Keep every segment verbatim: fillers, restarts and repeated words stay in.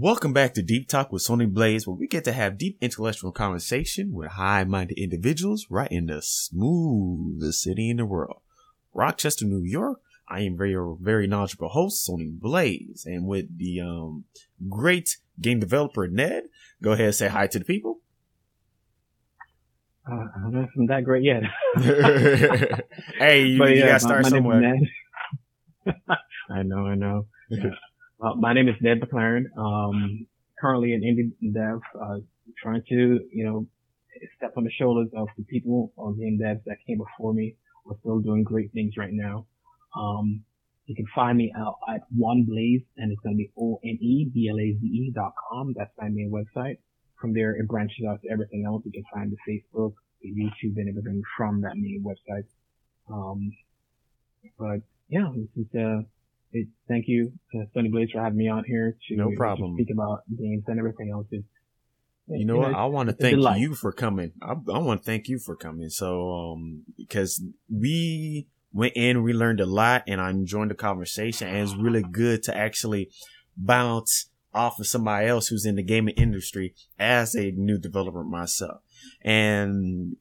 Welcome back to Deep Talk with OneBlaze, where we get to have deep intellectual conversation with high-minded individuals right in the smoothest city in the world, Rochester, New York. I am very, very knowledgeable host, OneBlaze, and with the um great game developer Ned. Go ahead and say hi to the people. Uh, I don't know if I'm that great yet. Hey, you, you yeah, gotta start my, my somewhere. I know, I know. Yeah. Uh, my name is Ned McLaren. Um, currently an indie dev, uh, trying to, you know, step on the shoulders of the people or game devs that came before me. We're still doing great things right now. Um, you can find me out at OneBlaze, and it's going to be O N E B L A Z E dot com. That's my main website. From there, it branches out to everything else. You can find the Facebook, the YouTube, and everything from that main website. Um, but yeah, this is, uh, It, thank you, uh, OneBlaze, for having me on here to, no problem. to speak about games and everything else. It's, you know, you know what? I want to thank you for coming. I, I want to thank you for coming. So, um, because we went in, we learned a lot, and I enjoyed the conversation. And it's really good to actually bounce off of somebody else who's in the gaming industry as a new developer myself. And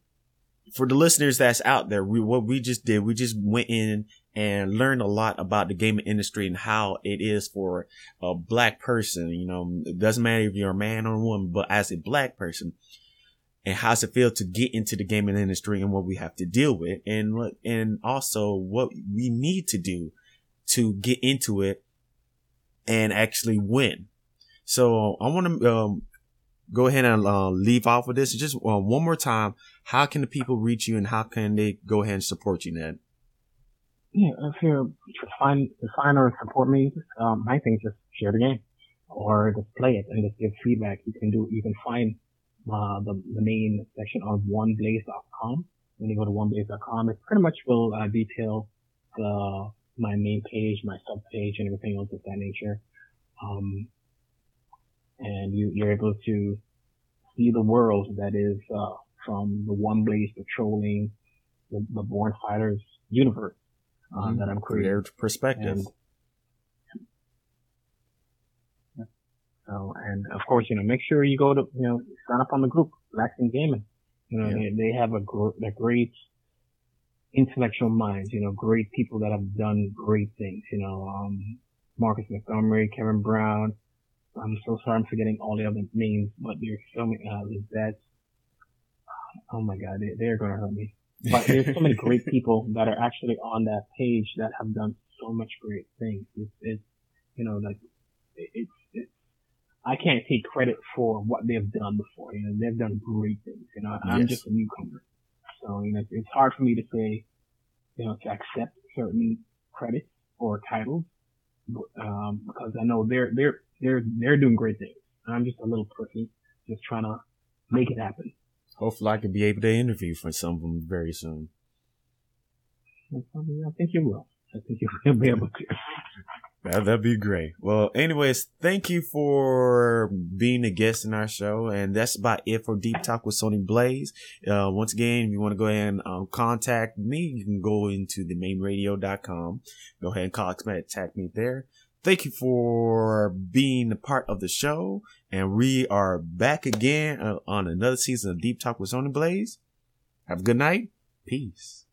for the listeners that's out there, we what we just did, we just went in and learn a lot about the gaming industry and how it is for a black person. You know, it doesn't matter if you're a man or a woman, but as a black person, and how's it feel to get into the gaming industry and what we have to deal with, and and also what we need to do to get into it and actually win. So I want to um, go ahead and uh, leave off with this. Just uh, one more time. How can the people reach you, and how can they go ahead and support you, Ned? Yeah, if you find, find or support me, um, I think just share the game or just play it and just give feedback. You can do, you can find, uh, the, the main section of OneBlaze dot com. When you go to OneBlaze dot com, it pretty much will, uh, detail the, my main page, my sub page, and everything else of that nature. Um, and you, you're able to see the world that is, uh, from the OneBlaze patrolling the, the Born Fighters universe. Uh, that I'm creating perspective. And, yeah. So, and of course, you know, make sure you go to, you know, sign up on the group, Lacing Gaming. You know, yeah. they, they have a, gr- a great intellectual minds, you know, great people that have done great things, you know, um, Marcus Montgomery, Kevin Brown. I'm so sorry I'm forgetting all the other names, but there's so many others that, oh my God, they, they're going to hurt me. But there's so many great people that are actually on that page that have done so much great things. It's, it's you know, like, it's, it's, I can't take credit for what they've done before. You know, they've done great things. You know, I'm yes. just a newcomer. So, you know, it's hard for me to say, you know, to accept certain credits or titles, um, because I know they're, they're, they're, they're doing great things. I'm just a little person just trying to make it happen. Hopefully I can be able to interview for some of them very soon. I think you will. I think you will be able to. that, that'd be great. Well, anyways, thank you for being a guest in our show. And that's about it for Deep Talk with OneBlaze. Uh, once again, if you want to go ahead and um, contact me, you can go into the main radio dot com. Go ahead and contact me there. Thank you for being a part of the show. And we are back again on another season of Deep Talk with OneBlaze. Have a good night. Peace.